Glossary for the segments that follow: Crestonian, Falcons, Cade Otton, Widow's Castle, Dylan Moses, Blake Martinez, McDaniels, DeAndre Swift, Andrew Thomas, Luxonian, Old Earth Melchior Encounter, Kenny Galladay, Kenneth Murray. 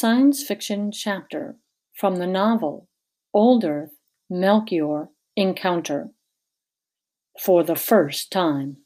science fiction chapter from the novel Old Earth Melchior Encounter. For the first time.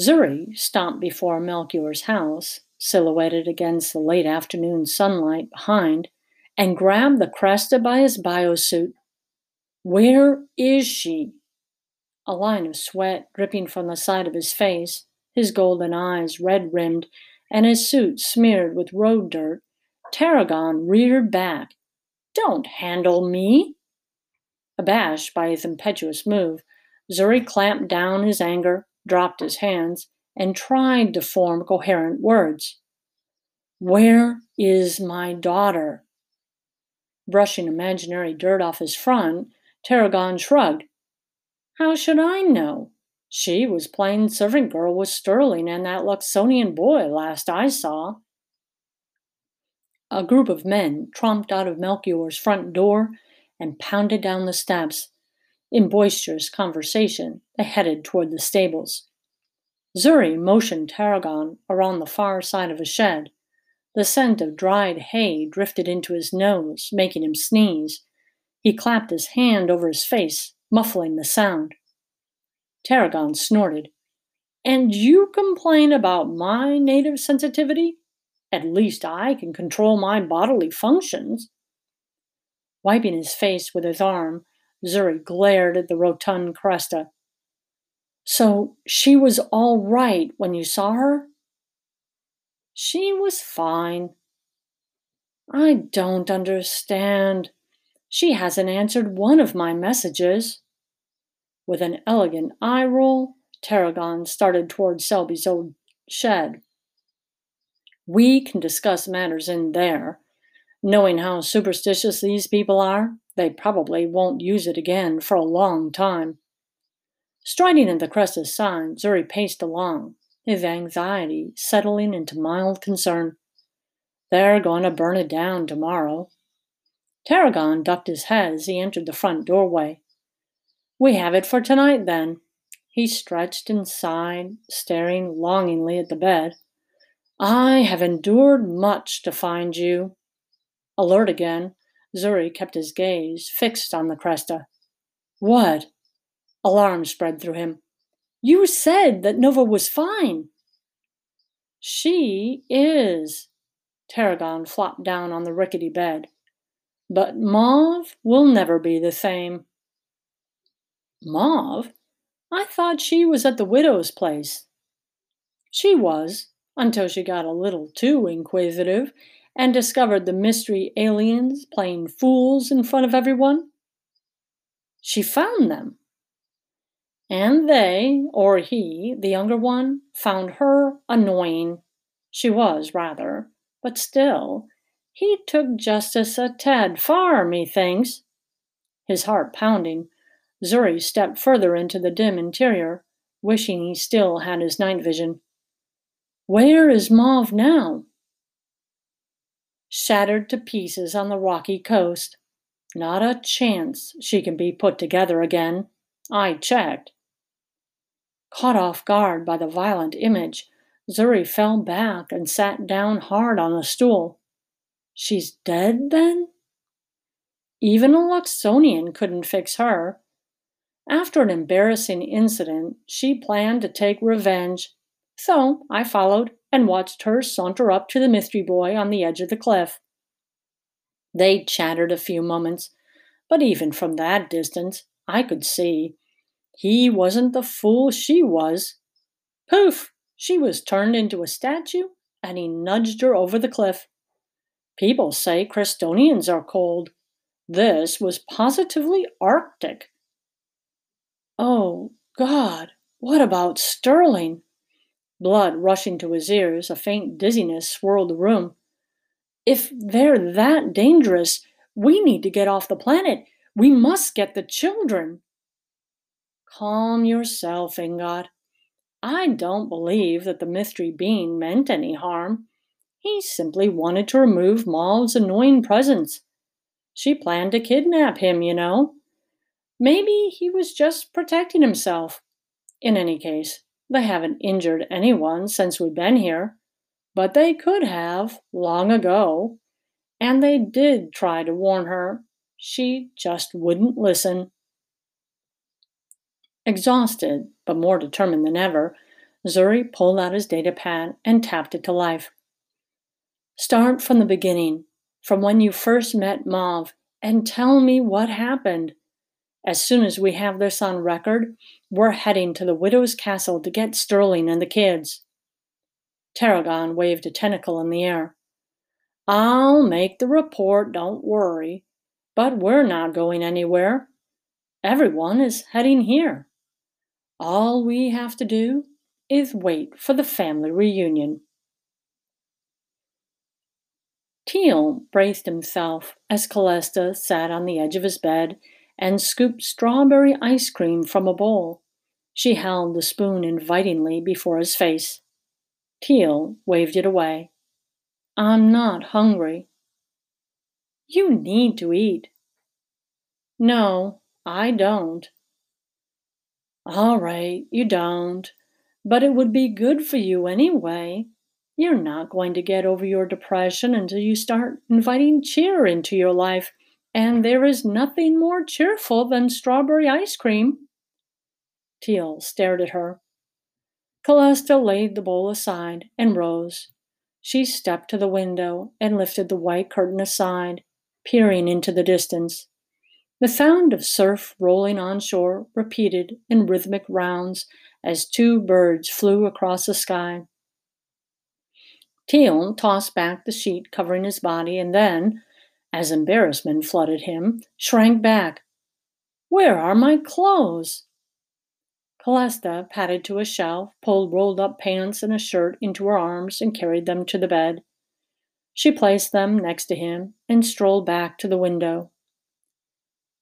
Zuri stopped before Melchior's house, silhouetted against the late afternoon sunlight behind, and grabbed the Cresta by his biosuit. Where is she? A line of sweat dripping from the side of his face, his golden eyes red-rimmed, and his suit smeared with road dirt, Tarragon reared back. Don't handle me! Abashed by his impetuous move, Zuri clamped down his anger, dropped his hands, and tried to form coherent words. Where is my daughter? Brushing imaginary dirt off his front, Tarragon shrugged. How should I know? She was playing servant girl with Sterling and that Luxonian boy last I saw. A group of men tromped out of Melchior's front door and pounded down the steps. In boisterous conversation, they headed toward the stables. Zuri motioned Tarragon around the far side of a shed. The scent of dried hay drifted into his nose, making him sneeze. He clapped his hand over his face, muffling the sound. Tarragon snorted. And you complain about my native sensitivity? At least I can control my bodily functions. Wiping his face with his arm, Zuri glared at the rotund Cresta. So she was all right when you saw her? She was fine. I don't understand. She hasn't answered one of my messages. With an elegant eye roll, Tarragon started toward Selby's old shed. We can discuss matters in there. Knowing how superstitious these people are, they probably won't use it again for a long time. Striding at the Cresta's side, Zuri paced along, his anxiety settling into mild concern. They're going to burn it down tomorrow. Tarragon ducked his head as he entered the front doorway. We have it for tonight, then. He stretched and sighed, staring longingly at the bed. I have endured much to find you. Alert again, Zuri kept his gaze fixed on the Cresta. What? Alarm spread through him. You said that Nova was fine. She is. Tarragon flopped down on the rickety bed. But Mauve will never be the same. Mauve? I thought she was at the widow's place. She was, until she got a little too inquisitive and discovered the mystery aliens playing fools in front of everyone. She found them. And they, or he, the younger one, found her annoying. She was, rather. But still, he took justice a tad far, methinks. His heart pounding, Zuri stepped further into the dim interior, wishing he still had his night vision. Where is Mauve now? Shattered to pieces on the rocky coast. Not a chance she can be put together again. I checked. Caught off guard by the violent image, Zuri fell back and sat down hard on a stool. She's dead, then? Even a Luxonian couldn't fix her. After an embarrassing incident, she planned to take revenge, so I followed and watched her saunter up to the mystery boy on the edge of the cliff. They chattered a few moments, but even from that distance, I could see. He wasn't the fool she was. Poof! She was turned into a statue, and he nudged her over the cliff. People say Crestonians are cold. This was positively Arctic. Oh, God, what about Sterling? Blood rushing to his ears, a faint dizziness swirled the room. If they're that dangerous, we need to get off the planet. We must get the children. Calm yourself, Ingod. I don't believe that the mystery being meant any harm. He simply wanted to remove Mauve's annoying presence. She planned to kidnap him, you know. Maybe he was just protecting himself. In any case, they haven't injured anyone since we've been here. but they could have long ago. And they did try to warn her. She just wouldn't listen. Exhausted, but more determined than ever, Zuri pulled out his datapad and tapped it to life. Start from the beginning, from when you first met Mav, and tell me what happened. As soon as we have this on record, we're heading to the Widow's Castle to get Sterling and the kids. Pterodon waved a tentacle in the air. I'll make the report, don't worry. But we're not going anywhere. Everyone is heading here. All we have to do is wait for the family reunion. Teal braced himself as Calesta sat on the edge of his bed and scooped strawberry ice cream from a bowl. She held the spoon invitingly before his face. Teal waved it away. I'm not hungry. You need to eat. No, I don't. All right, you don't. But it would be good for you anyway. You're not going to get over your depression until you start inviting cheer into your life, and there is nothing more cheerful than strawberry ice cream. Teal stared at her. Calesta laid the bowl aside and rose. She stepped to the window and lifted the white curtain aside, peering into the distance. The sound of surf rolling on shore repeated in rhythmic rounds as two birds flew across the sky. Teal tossed back the sheet covering his body and then, as embarrassment flooded him, shrank back. Where are my clothes? Calesta padded to a shelf, pulled rolled-up pants and a shirt into her arms and carried them to the bed. She placed them next to him and strolled back to the window.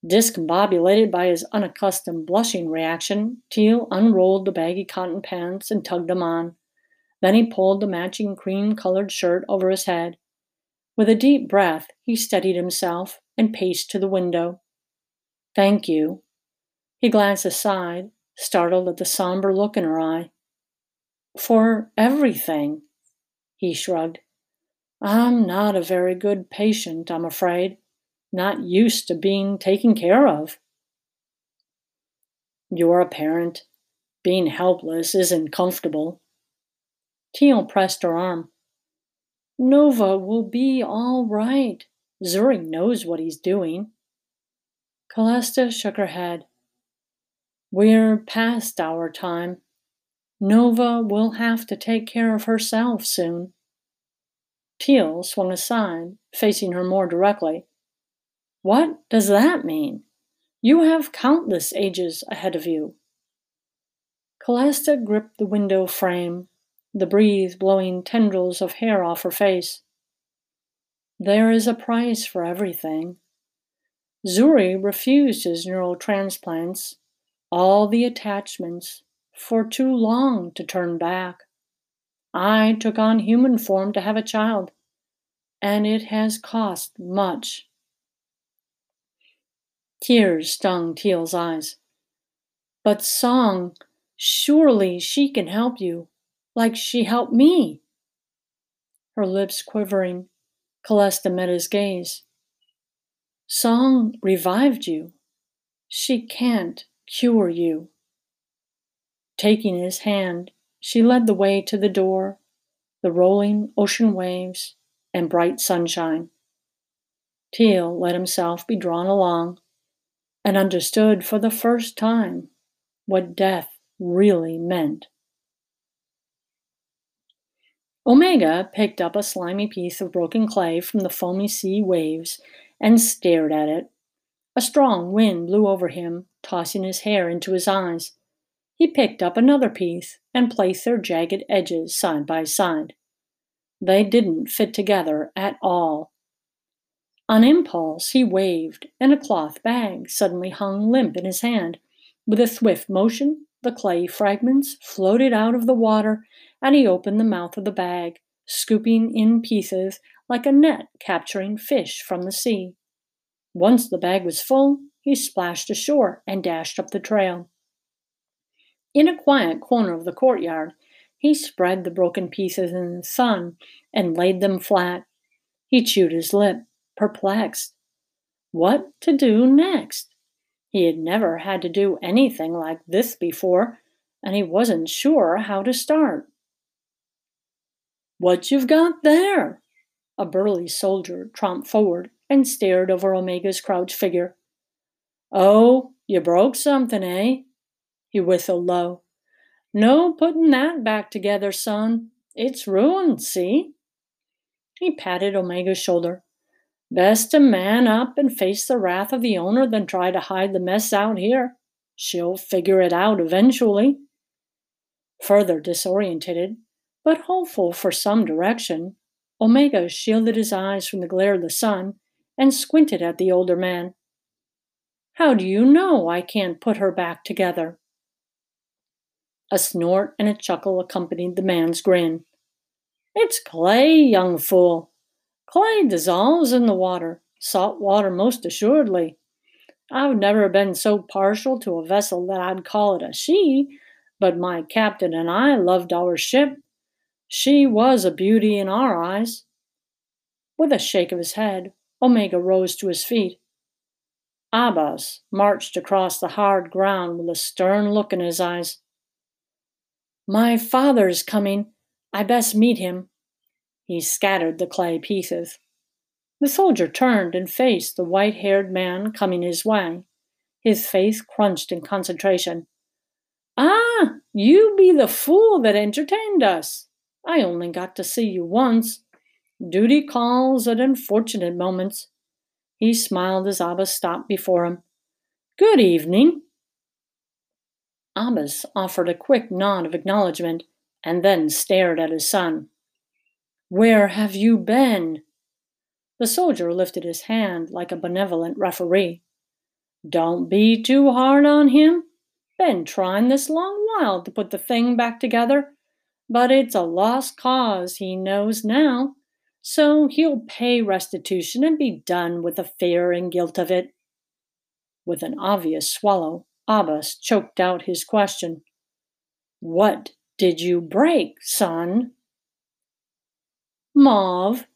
Discombobulated by his unaccustomed blushing reaction, Teal unrolled the baggy cotton pants and tugged them on. Then he pulled the matching cream-colored shirt over his head. With a deep breath, he steadied himself and paced to the window. Thank you. He glanced aside, startled at the somber look in her eye. For everything, he shrugged. I'm not a very good patient, I'm afraid. Not used to being taken care of. You're a parent. Being helpless isn't comfortable. Teal pressed her arm. Nova will be all right. Zuri knows what he's doing. Calesta shook her head. We're past our time. Nova will have to take care of herself soon. Teal swung aside, facing her more directly. What does that mean? You have countless ages ahead of you. Calesta gripped the window frame, the breeze blowing tendrils of hair off her face. There is a price for everything. Zuri refused his neurotransplants. All the attachments, for too long to turn back. I took on human form to have a child, and it has cost much. Tears stung Teal's eyes. But Song, surely she can help you, like she helped me. Her lips quivering, Calesta met his gaze. Song revived you. She can't cure you. Taking his hand, she led the way to the door, the rolling ocean waves, and bright sunshine. Teal let himself be drawn along and understood for the first time what death really meant. Omega picked up a slimy piece of broken clay from the foamy sea waves and stared at it. A strong wind blew over him, tossing his hair into his eyes. He picked up another piece and placed their jagged edges side by side. They didn't fit together at all. On impulse, he waved, and a cloth bag suddenly hung limp in his hand. With a swift motion, the clay fragments floated out of the water, and he opened the mouth of the bag, scooping in pieces like a net capturing fish from the sea. Once the bag was full, he splashed ashore and dashed up the trail. In a quiet corner of the courtyard, He spread the broken pieces in the sun and laid them flat. He chewed his lip, perplexed. What to do next? He had never had to do anything like this before, and he wasn't sure how to start. "What you've got there?" A burly soldier tromped forward and stared over Omega's crouched figure. "Oh, you broke something, eh?" he whistled low. "No putting that back together, son. It's ruined, see?" He patted Omega's shoulder. "Best to man up and face the wrath of the owner than try to hide the mess out here. She'll figure it out eventually." Further disoriented, but hopeful for some direction, Omega shielded his eyes from the glare of the sun and squinted at the older man. "How do you know I can't put her back together?" A snort and a chuckle accompanied the man's grin. "It's clay, young fool. Clay dissolves in the water, salt water most assuredly. I've never been so partial to a vessel that I'd call it a she, but my captain and I loved our ship. She was a beauty in our eyes." With a shake of his head, Omega rose to his feet. Abbas marched across the hard ground with a stern look in his eyes. "My father's coming. I best meet him." He scattered the clay pieces. The soldier turned and faced the white-haired man coming his way. His face crunched in concentration. "Ah, you be the fool that entertained us. I only got to see you once. Duty calls at unfortunate moments." He smiled as Abbas stopped before him. "Good evening." Abbas offered a quick nod of acknowledgment and then stared at his son. "Where have you been?" The soldier lifted his hand like a benevolent referee. "Don't be too hard on him. Been trying this long while to put the thing back together. But it's a lost cause, he knows now, so he'll pay restitution and be done with the fear and guilt of it." With an obvious swallow, Abbas choked out his question. "What did you break, son?" "Mauve."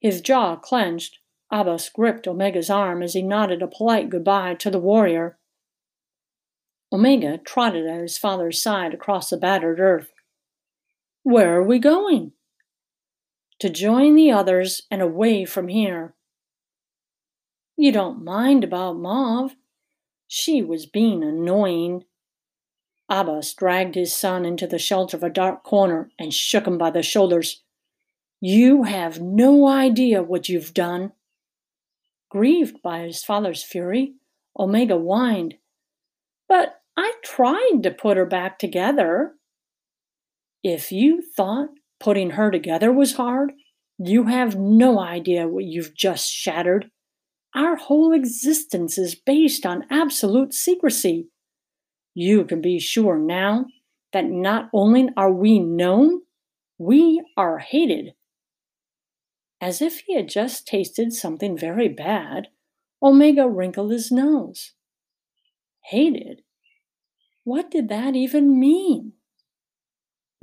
His jaw clenched, Abbas gripped Omega's arm as he nodded a polite goodbye to the warrior. Omega trotted at his father's side across the battered earth. "Where are we going?" "To join the others and away from here." "You don't mind about Mauve? She was being annoying." Abbas dragged his son into the shelter of a dark corner and shook him by the shoulders. "You have no idea what you've done." Grieved by his father's fury, Omega whined. "But I tried to put her back together." "If you thought putting her together was hard, you have no idea what you've just shattered. Our whole existence is based on absolute secrecy. You can be sure now that not only are we known, we are hated." As if he had just tasted something very bad, Omega wrinkled his nose. Hated? What did that even mean?